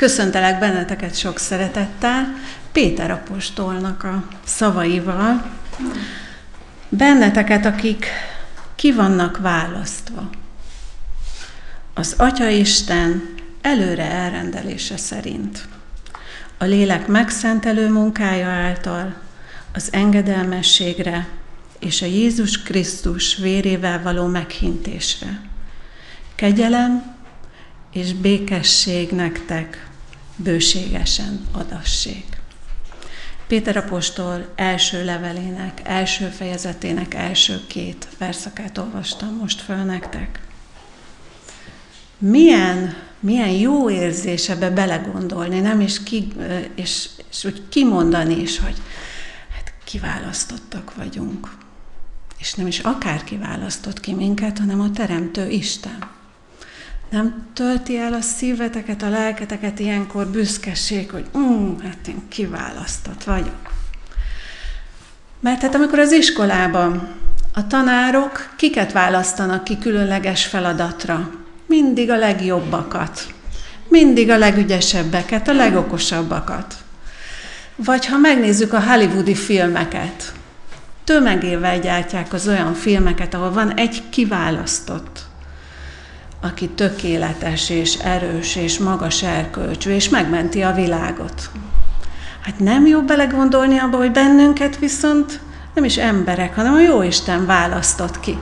Köszöntelek benneteket sok szeretettel, Péter apostolnak a szavaival. Benneteket, akik ki vannak választva az Atyaisten előre elrendelése szerint, a lélek megszentelő munkája által, az engedelmességre és a Jézus Krisztus vérével való meghintésre. Kegyelem és békesség nektek bőségesen adassék. Péter apostol első levelének, első fejezetének első két verszakát olvastam most föl nektek. Milyen jó érzés ebbe belegondolni, nem is és úgy kimondani is, hogy hát kiválasztottak vagyunk. És nem is akárki választott ki minket, hanem a Teremtő Isten. Nem tölti el a szíveteket, a lelketeket ilyenkor büszkeség, hogy hát én kiválasztott vagyok. Mert hát amikor az iskolában a tanárok kiket választanak ki különleges feladatra? Mindig a legjobbakat, mindig a legügyesebbeket, a legokosabbakat. Vagy ha megnézzük a hollywoodi filmeket, tömegével gyártják az olyan filmeket, ahol van egy kiválasztott, aki tökéletes és erős és magas erkölcsű, és megmenti a világot. Hát nem jó belegondolni abba, hogy bennünket viszont nem is emberek, hanem a Jóisten választott ki.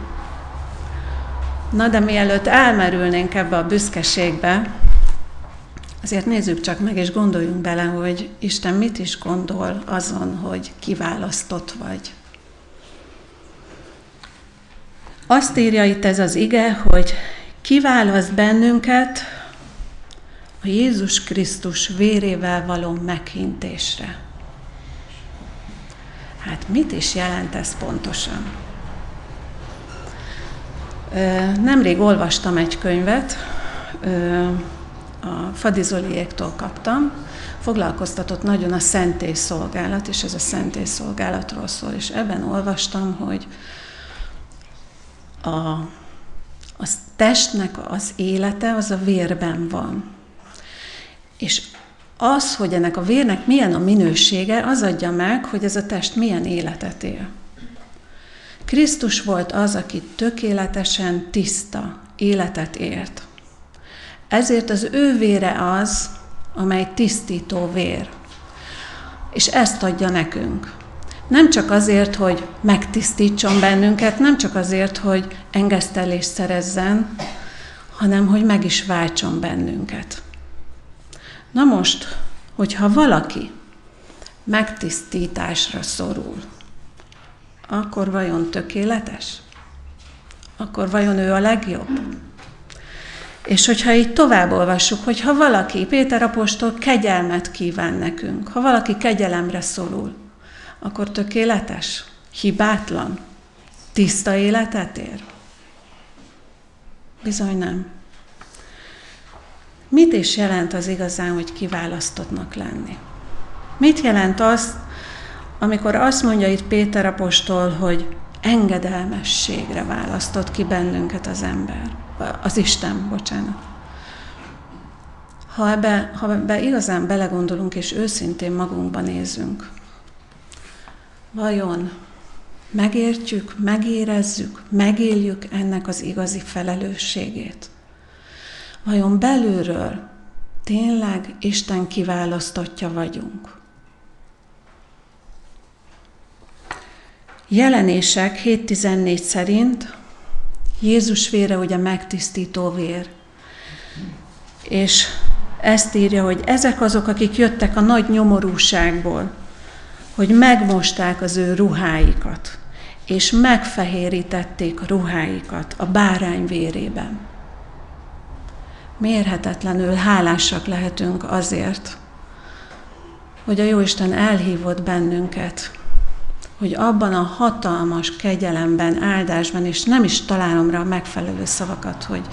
Na de mielőtt elmerülnénk ebbe a büszkeségbe, azért nézzük csak meg, és gondoljunk bele, hogy Isten mit is gondol azon, hogy kiválasztott vagy. Azt írja itt ez az ige, hogy kiválaszt bennünket a Jézus Krisztus vérével való meghintésre. Hát mit is jelent ez pontosan? Nemrég olvastam egy könyvet, a Fadizoliéktól kaptam, foglalkoztatott nagyon a szentélyszolgálat, és ez a szentélyszolgálatról szól, és ebben olvastam, hogy a testnek az élete az a vérben van. És az, hogy ennek a vérnek milyen a minősége, az adja meg, hogy ez a test milyen életet él. Krisztus volt az, aki tökéletesen tiszta életet élt. Ezért az ő vére az, amely tisztító vér. És ezt adja nekünk. Nem csak azért, hogy megtisztítson bennünket, nem csak azért, hogy engesztelést szerezzen, hanem hogy meg is váltson bennünket. Na most, hogyha valaki megtisztításra szorul, akkor vajon tökéletes? Akkor vajon ő a legjobb? És hogyha így tovább olvassuk, hogy ha valaki, Péter apostol kegyelmet kíván nekünk, ha valaki kegyelemre szorul, akkor tökéletes, hibátlan, tiszta életet ér? Bizony nem. Mit is jelent az igazán, hogy kiválasztottnak lenni? Mit jelent az, amikor azt mondja itt Péter apostol, hogy engedelmességre választott ki bennünket az Isten. Ha ebbe igazán belegondolunk és őszintén magunkba nézünk, vajon megértjük, megérezzük, megéljük ennek az igazi felelősségét? Vajon belülről tényleg Isten kiválasztottja vagyunk? Jelenések 7.14 szerint Jézus vére ugye megtisztító vér. És ezt írja, hogy ezek azok, akik jöttek a nagy nyomorúságból, hogy megmosták az ő ruháikat, és megfehérítették a ruháikat a bárány vérében. Mérhetetlenül hálásak lehetünk azért, hogy a Jóisten elhívott bennünket, hogy abban a hatalmas kegyelemben, áldásban, és nem is találom rá a megfelelő szavakat, hogy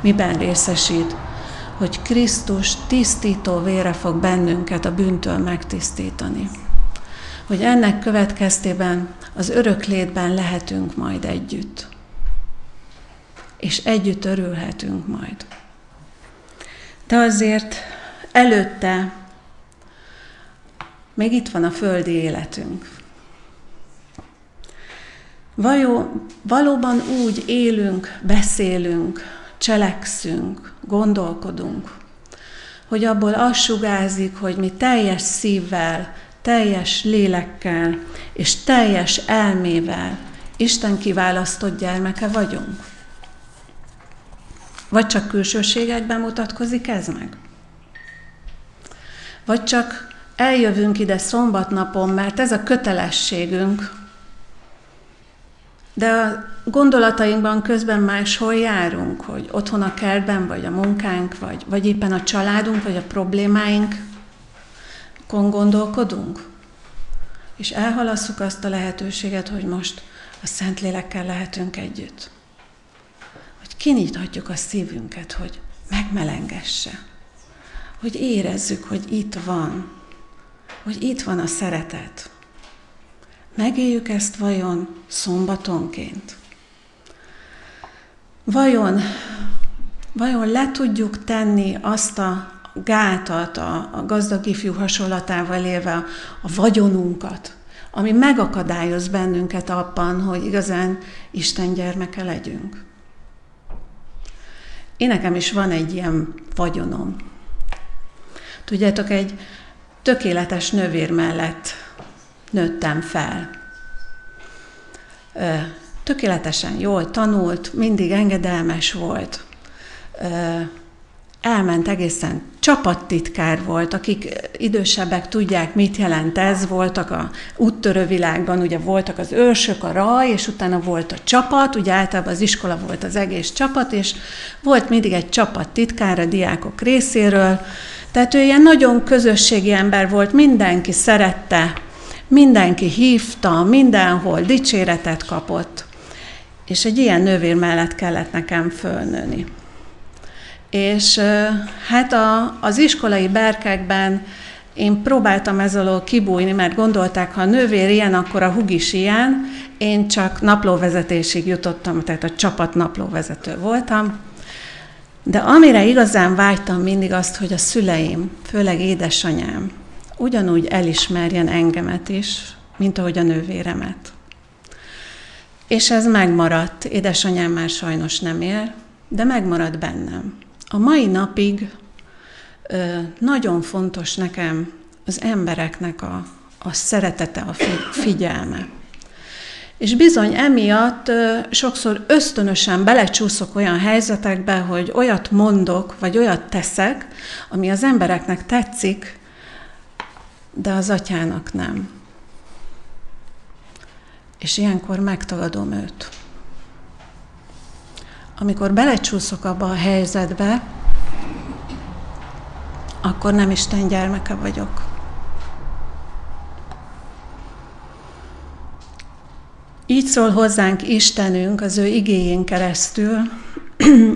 miben részesít, hogy Krisztus tisztító vére fog bennünket a bűntől megtisztítani. Hogy ennek következtében az örök létben lehetünk majd együtt. És együtt örülhetünk majd. De azért előtte még itt van a földi életünk. Valóban úgy élünk, beszélünk, cselekszünk, gondolkodunk, hogy abból az sugárzik, hogy mi teljes szívvel, teljes lélekkel és teljes elmével Isten kiválasztott gyermeke vagyunk? Vagy csak külsőségekben mutatkozik ez meg? Vagy csak eljövünk ide szombatnapon, mert ez a kötelességünk, de a gondolatainkban közben máshol járunk, hogy otthon a kertben, vagy a munkánk, vagy éppen a családunk, vagy a problémáinkon gondolkodunk. És elhalasszuk azt a lehetőséget, hogy most a Szentlélekkel lehetünk együtt. Hogy kinyithatjuk a szívünket, hogy megmelengesse. Hogy érezzük, hogy itt van. Hogy itt van a szeretet. Megéljük ezt vajon szombatonként? Vajon le tudjuk tenni azt a gátat, a gazdag ifjú hasonlatával élve, a vagyonunkat, ami megakadályoz bennünket abban, hogy igazán Isten gyermeke legyünk? Én nekem is van egy ilyen vagyonom. Tudjátok, egy tökéletes nővér mellett nőttem fel. Tökéletesen jól tanult, mindig engedelmes volt. Elment egészen, csapattitkár volt, akik idősebbek tudják, mit jelent ez, voltak a úttörő világban, ugye voltak az őrsök, a raj, és utána volt a csapat, ugye általában az iskola volt az egész csapat, és volt mindig egy csapattitkár a diákok részéről, tehát ő ilyen nagyon közösségi ember volt, mindenki szerette, mindenki hívta, mindenhol dicséretet kapott. És egy ilyen nővér mellett kellett nekem fölnőni. És hát az iskolai berkekben én próbáltam ez alól kibújni, mert gondolták, ha a nővér ilyen, akkor a húg is ilyen. Én csak naplóvezetésig jutottam, tehát a csapat naplóvezető voltam. De amire igazán vágytam mindig azt, hogy a szüleim, főleg édesanyám, ugyanúgy elismerjen engemet is, mint ahogy a nővéremet. És ez megmaradt. Édesanyám már sajnos nem él, de megmaradt bennem. A mai napig nagyon fontos nekem az embereknek a szeretete, a figyelme. És bizony emiatt sokszor ösztönösen belecsúszok olyan helyzetekbe, hogy olyat mondok, vagy olyat teszek, ami az embereknek tetszik, de az atyának nem. És ilyenkor megtagadom őt. Amikor belecsúszok abba a helyzetbe, akkor nem Isten gyermeke vagyok. Így szól hozzánk Istenünk az ő igéjén keresztül,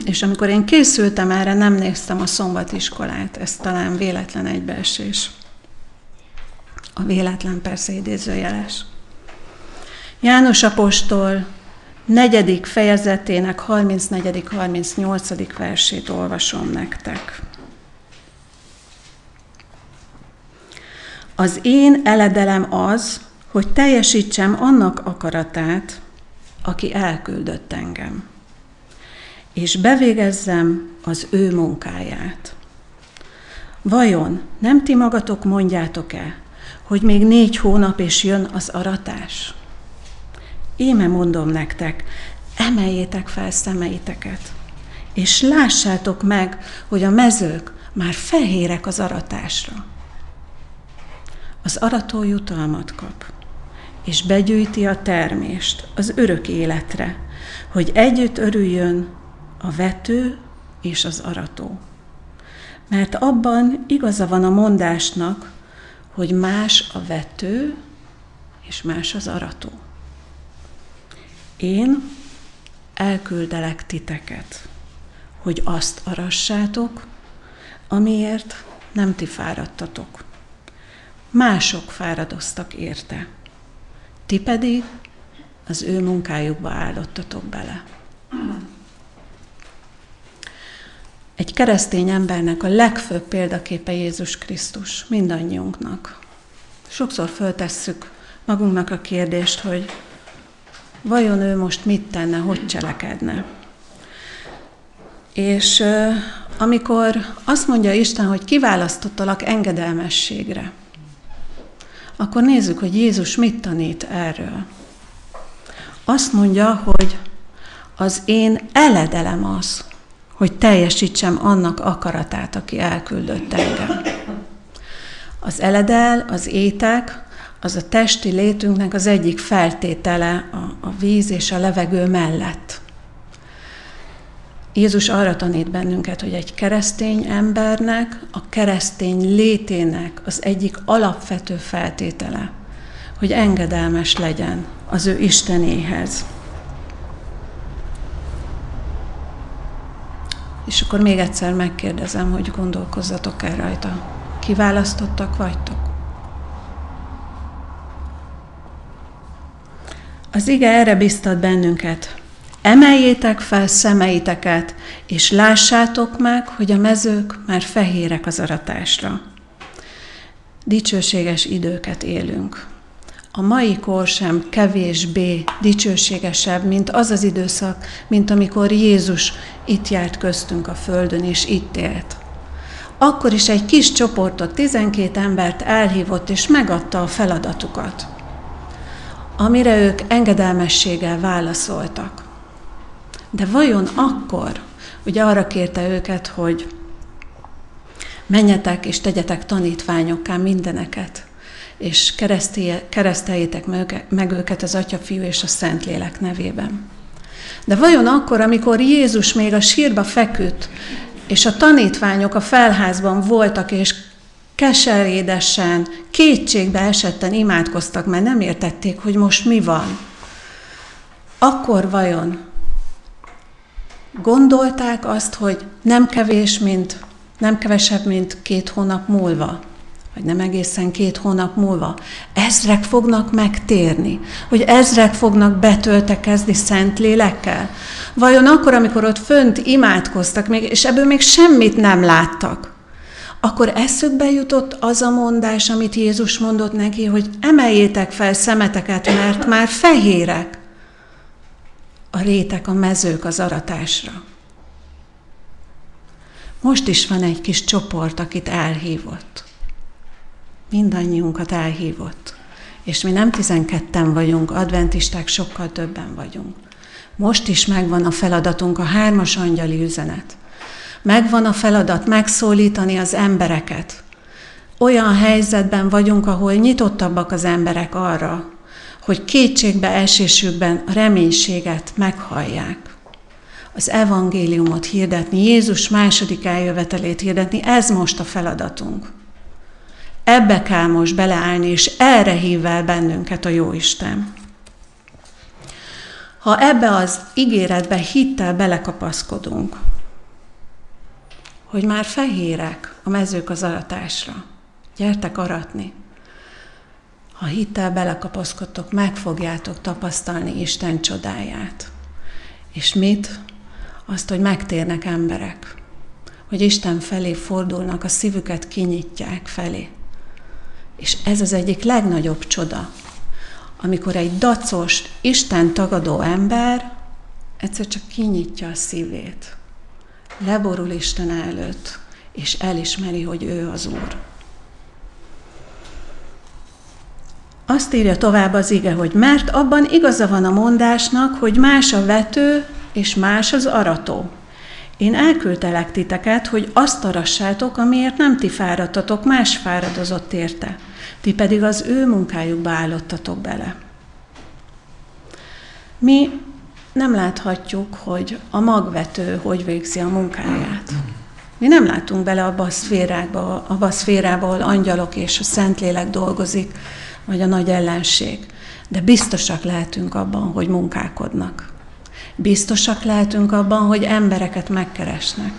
és amikor én készültem erre, nem néztem a szombatiskolát, ez talán véletlen egybeesés. A véletlen persze idézőjeles. János apostol 4. fejezetének 34.-38. versét olvasom nektek. Az én eledelem az, hogy teljesítsem annak akaratát, aki elküldött engem, és bevégezzem az ő munkáját. Vajon nem ti magatok mondjátok-e, hogy még 4 hónap és jön az aratás? Íme mondom nektek, emeljétek fel szemeiteket, és lássátok meg, hogy a mezők már fehérek az aratásra. Az arató jutalmat kap, és begyűjti a termést az örök életre, hogy együtt örüljön a vető és az arató. Mert abban igaza van a mondásnak, hogy más a vető, és más az arató. Én elküldelek titeket, hogy azt arassátok, amiért nem ti fáradtatok. Mások fáradoztak érte, ti pedig az ő munkájukba áldottatok bele. Egy keresztény embernek a legfőbb példaképe Jézus Krisztus, mindannyiunknak. Sokszor föltesszük magunknak a kérdést, hogy vajon ő most mit tenne, hogy cselekedne. És amikor azt mondja Isten, hogy kiválasztottalak engedelmességre, akkor nézzük, hogy Jézus mit tanít erről. Azt mondja, hogy az én eledelem az, hogy teljesítsem annak akaratát, aki elküldött engem. Az eledel, az étek, az a testi létünknek az egyik feltétele a víz és a levegő mellett. Jézus arra tanít bennünket, hogy egy keresztény embernek, a keresztény létének az egyik alapvető feltétele, hogy engedelmes legyen az ő Istenéhez. És akkor még egyszer megkérdezem, hogy gondolkozzatok el rajta. Kiválasztottak vagytok? Az ige erre biztat bennünket. Emeljétek fel szemeiteket, és lássátok meg, hogy a mezők már fehérek az aratásra. Dicsőséges időket élünk. A mai kor sem kevésbé dicsőségesebb, mint az az időszak, mint amikor Jézus itt járt köztünk a földön, és itt élt. Akkor is egy kis csoportot, 12 embert elhívott, és megadta a feladatukat, amire ők engedelmességgel válaszoltak. De vajon akkor, ugye arra kérte őket, hogy menjetek és tegyetek tanítványokká mindeneket, és kereszteljétek meg őket az Atya, Fiú és a Szentlélek nevében. De vajon akkor, amikor Jézus még a sírba feküdt, és a tanítványok a felházban voltak, és keserédesen, kétségbe esetten imádkoztak, mert nem értették, hogy most mi van, akkor vajon gondolták azt, hogy nem kevesebb, mint 2 hónap múlva, vagy nem egészen 2 hónap múlva, 1000-ek fognak megtérni, hogy 1000-ek fognak betöltekezni Szentlélekkel? Vajon akkor, amikor ott fönt imádkoztak, és ebből még semmit nem láttak, akkor eszükbe jutott az a mondás, amit Jézus mondott neki, hogy emeljétek fel szemeteket, mert már fehérek a rétek, a mezők az aratásra. Most is van egy kis csoport, akit elhívott. Mindannyiunkat elhívott. És mi nem 12-en vagyunk, adventisták sokkal többen vagyunk. Most is megvan a feladatunk, a 3-as angyali üzenet. Megvan a feladat megszólítani az embereket. Olyan helyzetben vagyunk, ahol nyitottabbak az emberek arra, hogy kétségbe esésükben a reménységet meghallják. Az evangéliumot hirdetni, Jézus második eljövetelét hirdetni, ez most a feladatunk. Ebbe kell most beleállni, és erre hív el bennünket a Jóisten. Ha ebbe az ígéretbe hittel belekapaszkodunk, hogy már fehérek a mezők az aratásra, gyertek aratni. Ha hittel belekapaszkodtok, meg fogjátok tapasztalni Isten csodáját. És mit? Azt, hogy megtérnek emberek. Hogy Isten felé fordulnak, a szívüket kinyitják felé. És ez az egyik legnagyobb csoda, amikor egy dacos, Isten tagadó ember egyszer csak kinyitja a szívét. Leborul Isten előtt, és elismeri, hogy ő az Úr. Azt írja tovább az ige, hogy mert abban igaza van a mondásnak, hogy más a vető, és más az arató. Én elküldtelek titeket, hogy azt arassátok, amiért nem ti fáradtatok, más fáradozott érte. Ti pedig az ő munkájukba állottatok bele. Mi nem láthatjuk, hogy a magvető hogy végzi a munkáját. Mi nem látunk bele abba a szférába, ahol angyalok és a Szentlélek dolgozik, vagy a nagy ellenség. De biztosak lehetünk abban, hogy munkálkodnak. Biztosak lehetünk abban, hogy embereket megkeresnek,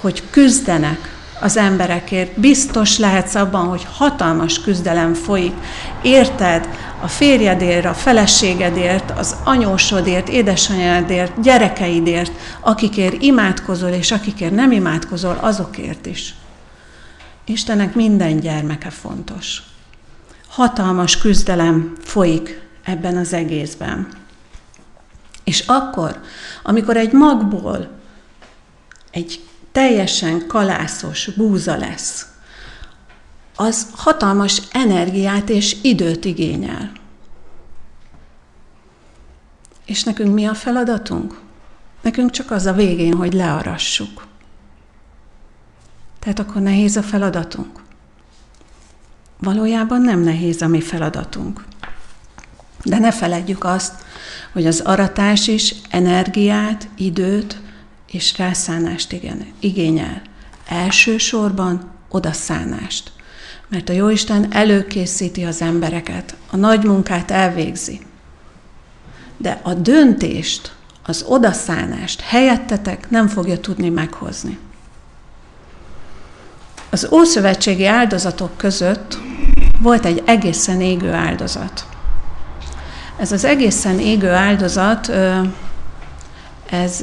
hogy küzdenek az emberekért. Biztos lehetsz abban, hogy hatalmas küzdelem folyik. Érted? A férjedért, a feleségedért, az anyósodért, édesanyádért, gyerekeidért, akikért imádkozol, és akikért nem imádkozol, azokért is. Istennek minden gyermeke fontos. Hatalmas küzdelem folyik ebben az egészben. És akkor, amikor egy magból egy teljesen kalászos búza lesz, az hatalmas energiát és időt igényel. És nekünk mi a feladatunk? Nekünk csak az a végén, hogy learassuk. Tehát akkor nehéz a feladatunk. Valójában nem nehéz a mi feladatunk. De ne feledjük azt, hogy az aratás is energiát, időt és rászánást igényel. Elsősorban odaszánást. Mert a Jóisten előkészíti az embereket, a nagy munkát elvégzi. De a döntést, az odaszánást helyettetek nem fogja tudni meghozni. Az ószövetségi áldozatok között volt egy egészen égő áldozat. Ez az egészen égő áldozat,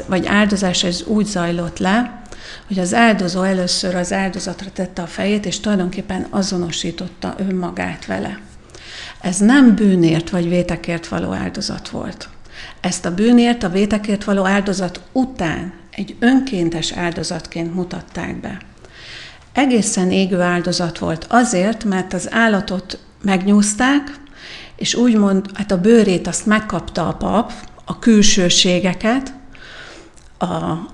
vagy áldozás, ez úgy zajlott le, hogy az áldozó először az áldozatra tette a fejét, és tulajdonképpen azonosította önmagát vele. Ez nem bűnért vagy vétekért való áldozat volt. Ezt a bűnért, a vétekért való áldozat után egy önkéntes áldozatként mutatták be. Egészen égő áldozat volt azért, mert az állatot megnyúzták, és úgymond hát a bőrét azt megkapta a pap, a külsőségeket,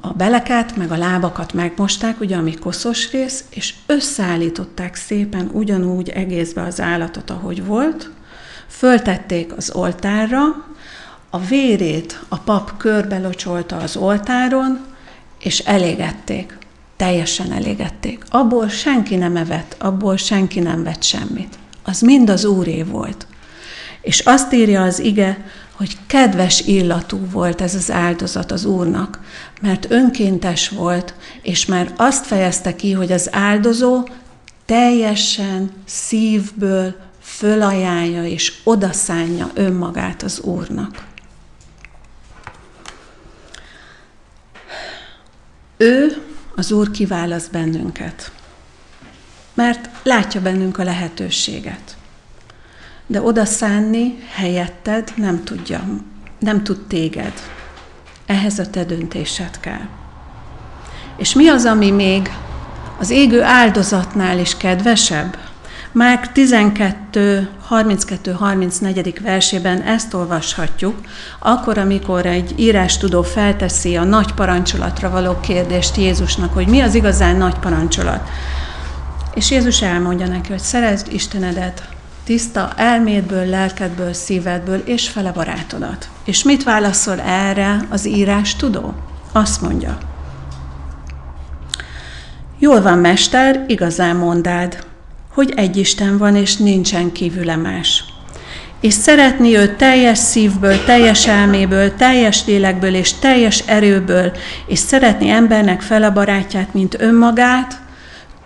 a beleket, meg a lábakat megmosták, ugye, ami koszos rész, és összeállították szépen ugyanúgy egészbe az állatot, ahogy volt, föltették az oltárra, a vérét a pap körbelocsolta az oltáron, és elégették. Teljesen elégették. Abból senki nem evett, abból senki nem vett semmit. Az mind az Úré volt. És azt írja az ige, hogy kedves illatú volt ez az áldozat az Úrnak, mert önkéntes volt, és már azt fejezte ki, hogy az áldozó teljesen szívből fölajánlja és odaszánja önmagát az Úrnak. Ő, az Úr kiválaszt bennünket, mert látja bennünk a lehetőséget. De odaszánni helyetted nem tudja, nem tud téged. Ehhez a te döntésed kell. És mi az, ami még az égő áldozatnál is kedvesebb? Márk 12, 32-34. versében ezt olvashatjuk, akkor, amikor egy írástudó felteszi a nagy parancsolatra való kérdést Jézusnak, hogy mi az igazán nagy parancsolat. És Jézus elmondja neki, hogy szeresd Istenedet tiszta elmédből, lelkedből, szívedből és fele barátodat. És mit válaszol erre az írástudó? Azt mondja, jól van, mester, igazán mondád, hogy egy Isten van, és nincsen kívüle más. És szeretni őt teljes szívből, teljes elméből, teljes lélekből és teljes erőből, és szeretni embernek fel a barátját, mint önmagát,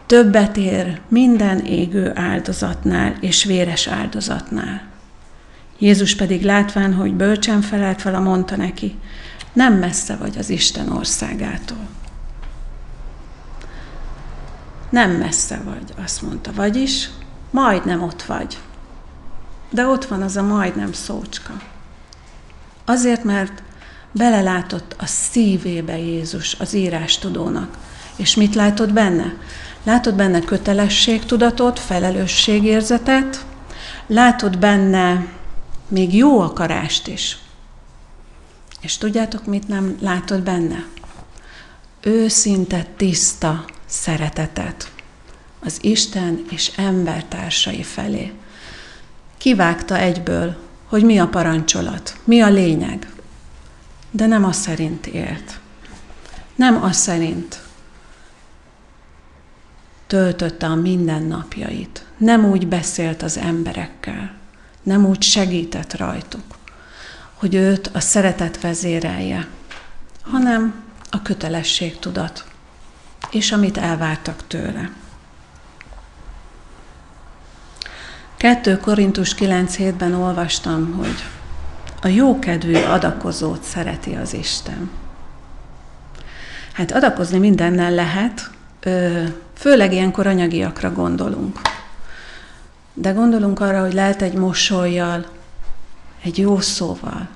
többet ér minden égő áldozatnál és véres áldozatnál. Jézus pedig látván, hogy bölcsen felelt vele, mondta neki, nem messze vagy az Isten országától. Nem messze vagy, azt mondta, vagyis majdnem ott vagy. De ott van az a majdnem szócska. Azért, mert belelátott a szívébe Jézus az írástudónak. És mit látott benne? Látott benne kötelességtudatot, felelősségérzetet, látott benne még jó akarást is. És tudjátok, mit nem látott benne? Őszinte tiszta szeretetet az Isten és embertársai felé. Kivágta egyből, hogy mi a parancsolat, mi a lényeg, de nem az szerint élt. Nem az szerint töltötte a mindennapjait, nem úgy beszélt az emberekkel, nem úgy segített rajtuk, hogy őt a szeretet vezérelje, hanem a kötelességtudat, és amit elvártak tőle. 2 Korintus 9:7-ben olvastam, hogy a jókedvű adakozót szereti az Isten. Hát adakozni mindennel lehet, főleg ilyenkor anyagiakra gondolunk. De gondolunk arra, hogy lehet egy mosollyal, egy jó szóval,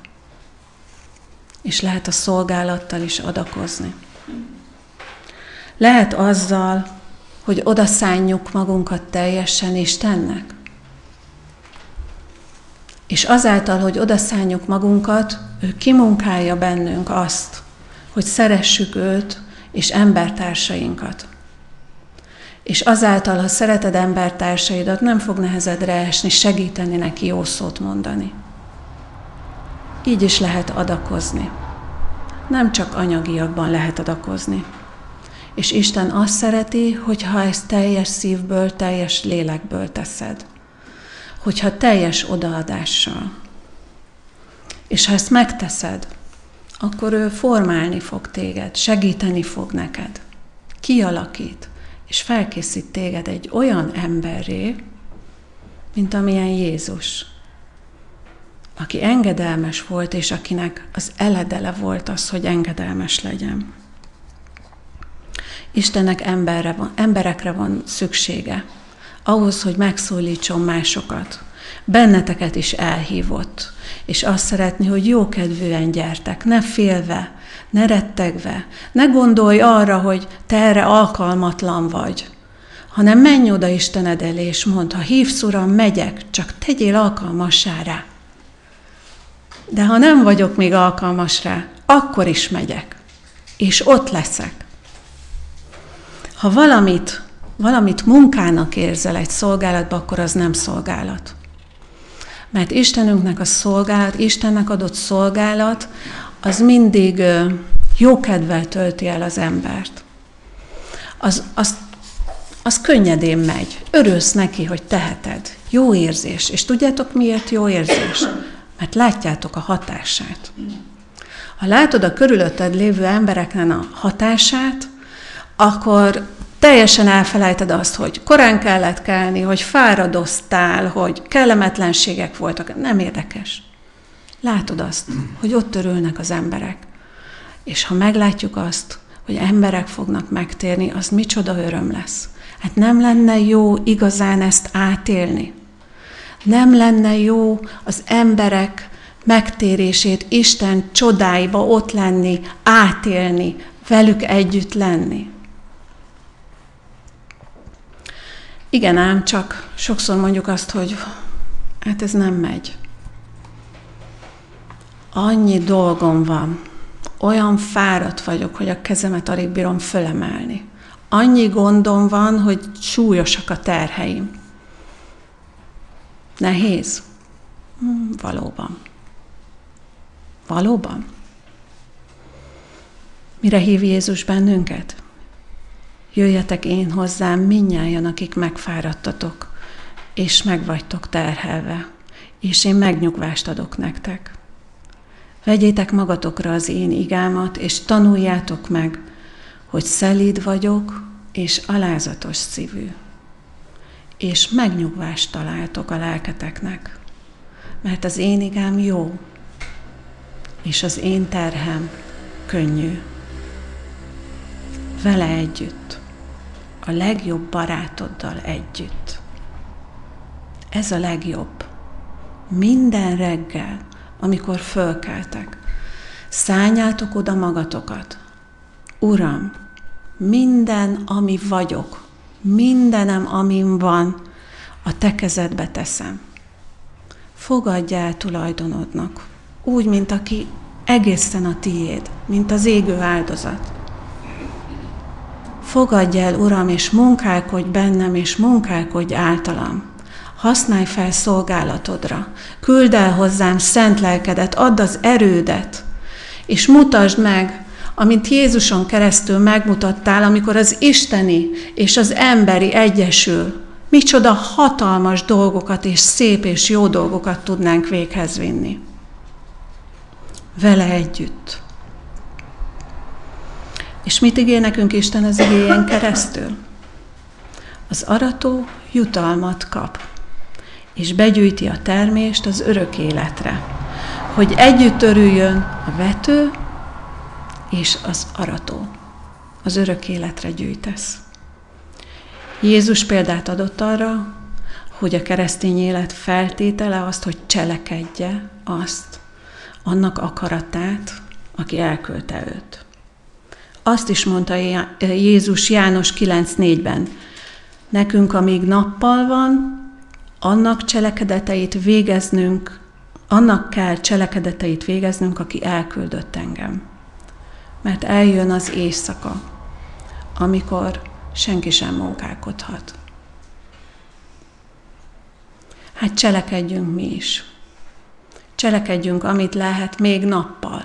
és lehet a szolgálattal is adakozni. Lehet azzal, hogy odaszánjuk magunkat teljesen Istennek. És azáltal, hogy odaszánjuk magunkat, ő kimunkálja bennünk azt, hogy szeressük őt és embertársainkat. És azáltal, ha szereted embertársaidat, nem fog nehezedre esni segíteni neki jó szót mondani. Így is lehet adakozni. Nem csak anyagiakban lehet adakozni. És Isten azt szereti, hogyha ezt teljes szívből, teljes lélekből teszed. Hogyha teljes odaadással. És ha ezt megteszed, akkor ő formálni fog téged, segíteni fog neked. Kialakít, és felkészít téged egy olyan emberré, mint amilyen Jézus, aki engedelmes volt, és akinek az eledele volt az, hogy engedelmes legyen. Istennek emberekre van szüksége, ahhoz, hogy megszólítson másokat. Benneteket is elhívott, és azt szeretné, hogy jókedvűen gyertek, ne félve, ne rettegve, ne gondolj arra, hogy te erre alkalmatlan vagy, hanem menj oda Istened elé, és mondd, ha hívsz, Uram, megyek, csak tegyél alkalmassá rá. De ha nem vagyok még alkalmas rá, akkor is megyek, és ott leszek. Ha valamit munkának érzel egy szolgálatba, akkor az nem szolgálat. Mert Istenünknek a szolgálat, Istennek adott szolgálat, az mindig jókedvel tölti el az embert. Az könnyedén megy. Örülsz neki, hogy teheted. Jó érzés. És tudjátok miért jó érzés? Mert látjátok a hatását. Ha látod a körülötted lévő embereknek a hatását, akkor teljesen elfelejted azt, hogy korán kellett kelni, hogy fáradoztál, hogy kellemetlenségek voltak. Nem érdekes. Látod azt, hogy ott örülnek az emberek. És ha meglátjuk azt, hogy emberek fognak megtérni, az micsoda öröm lesz. Hát nem lenne jó igazán ezt átélni. Nem lenne jó az emberek megtérését, Isten csodáiba ott lenni, átélni, velük együtt lenni. Igen ám, csak sokszor mondjuk azt, hogy hát ez nem megy. Annyi dolgom van, olyan fáradt vagyok, hogy a kezemet alig bírom fölemelni. Annyi gondom van, hogy súlyosak a terheim. Nehéz? Valóban. Valóban? Mire hív Jézus bennünket? Jöjjetek én hozzám, mindnyájan, akik megfáradtatok, és megvagytok terhelve, és én megnyugvást adok nektek. Vegyétek magatokra az én igámat, és tanuljátok meg, hogy szelíd vagyok, és alázatos szívű. És megnyugvást találtok a lelketeknek, mert az én igám jó, és az én terhem könnyű. Vele együtt, a legjobb barátoddal együtt. Ez a legjobb. Minden reggel, amikor fölkeltek, szálljátok oda magatokat. Uram, minden, ami vagyok, mindenem, amin van, a te kezedbe teszem. Fogadj el tulajdonodnak, úgy, mint aki egészen a tiéd, mint az égő áldozat. Fogadj el, Uram, és munkálkodj bennem, és munkálkodj általam. Használj fel szolgálatodra. Küldd el hozzám szent lelkedet, add az erődet, és mutasd meg, amint Jézuson keresztül megmutattál, amikor az isteni és az emberi egyesül. Micsoda hatalmas dolgokat és szép és jó dolgokat tudnánk véghez vinni. Vele együtt. És mit ígér nekünk Isten az igéjén keresztül? Az arató jutalmat kap, és begyűjti a termést az örök életre, hogy együtt örüljön a vető és az arató. Az örök életre gyűjtesz. Jézus példát adott arra, hogy a keresztény élet feltétele az, hogy cselekedje azt, annak akaratát, aki elküldte őt. Azt is mondta Jézus János 9:4-ben, nekünk, amíg nappal van, annak cselekedeteit végeznünk, annak kell cselekedeteit végeznünk, aki elküldött engem. Mert eljön az éjszaka, amikor senki sem munkálkodhat. Hát cselekedjünk mi is. Cselekedjünk, amit lehet, még nappal.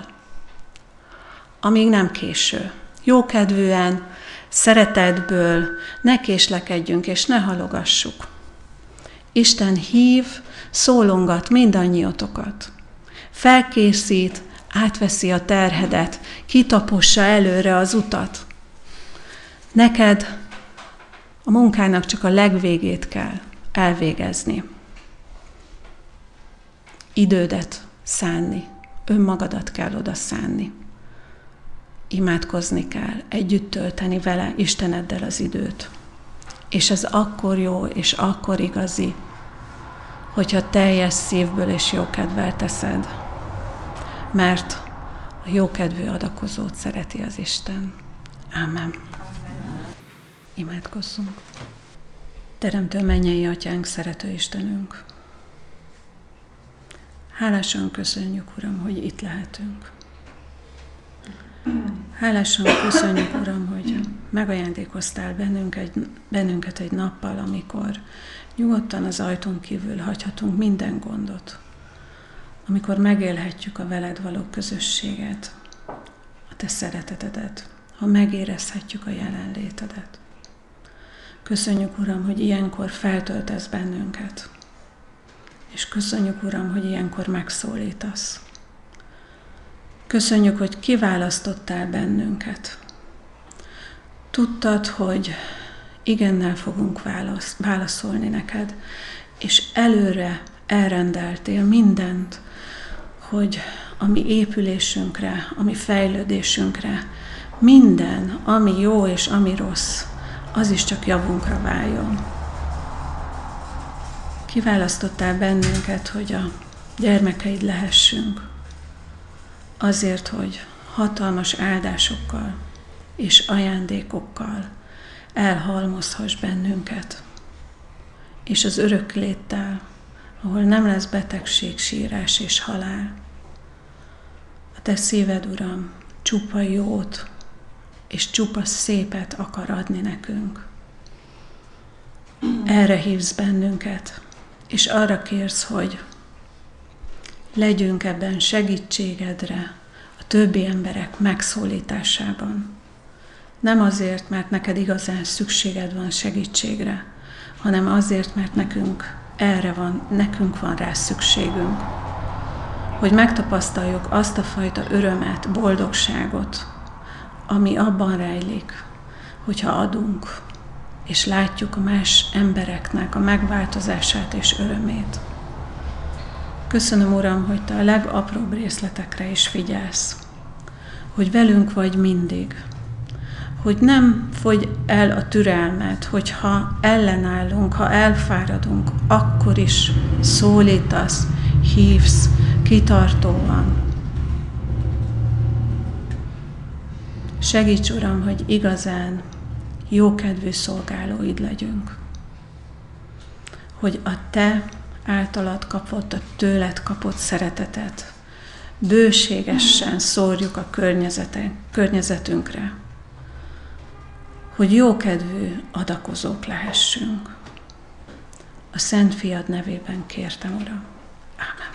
Amíg nem késő. Jókedvűen, szeretetből ne késlekedjünk és ne halogassuk. Isten hív, szólongat mindannyiótokat. Felkészít, átveszi a terhedet, kitapossa előre az utat. Neked a munkának csak a legvégét kell elvégezni. Idődet szánni, önmagadat kell oda szánni. Imádkozni kell, együtt tölteni vele, Isteneddel az időt. És ez akkor jó, és akkor igazi, hogyha teljes szívből és jókedvel teszed. Mert a jókedvű adakozót szereti az Isten. Ámen. Imádkozzunk. Teremtő mennyei Atyánk, szerető Istenünk, hálásan köszönjük, Uram, hogy itt lehetünk. Hálásan köszönjük, Uram, hogy megajándékoztál bennünket egy nappal, amikor nyugodtan az ajtón kívül hagyhatunk minden gondot, amikor megélhetjük a veled való közösséget, a te szeretetedet, ha megérezhetjük a jelenlétedet. Köszönjük, Uram, hogy ilyenkor feltöltesz bennünket, és köszönjük, Uram, hogy ilyenkor megszólítasz. Köszönjük, hogy kiválasztottál bennünket. Tudtad, hogy igennel fogunk válaszolni neked, és előre elrendeltél mindent, hogy a mi épülésünkre, a mi fejlődésünkre, minden, ami jó és ami rossz, az is csak javunkra váljon. Kiválasztottál bennünket, hogy a gyermekeid lehessünk, azért, hogy hatalmas áldásokkal és ajándékokkal elhalmozhass bennünket. És az örök léttel, ahol nem lesz betegség, sírás és halál. A te szíved, Uram, csupa jót és csupa szépet akar adni nekünk. Erre hívsz bennünket, és arra kérsz, hogy legyünk ebben segítségedre, a többi emberek megszólításában. Nem azért, mert neked igazán szükséged van segítségre, hanem azért, mert nekünk van rá szükségünk. Hogy megtapasztaljuk azt a fajta örömet, boldogságot, ami abban rejlik, hogyha adunk, és látjuk a más embereknek a megváltozását és örömét. Köszönöm, Uram, hogy te a legapróbb részletekre is figyelsz, hogy velünk vagy mindig, hogy nem fogy el a türelmed, hogyha ellenállunk, ha elfáradunk, akkor is szólítasz, hívsz, kitartóan. Segíts, Uram, hogy igazán jókedvű szolgálóid legyünk, hogy a te általad kapott, a tőled kapott szeretetet bőségesen szórjuk a környezetünkre, hogy jókedvű adakozók lehessünk. A Szent Fiad nevében kértem, Uram. Ámen.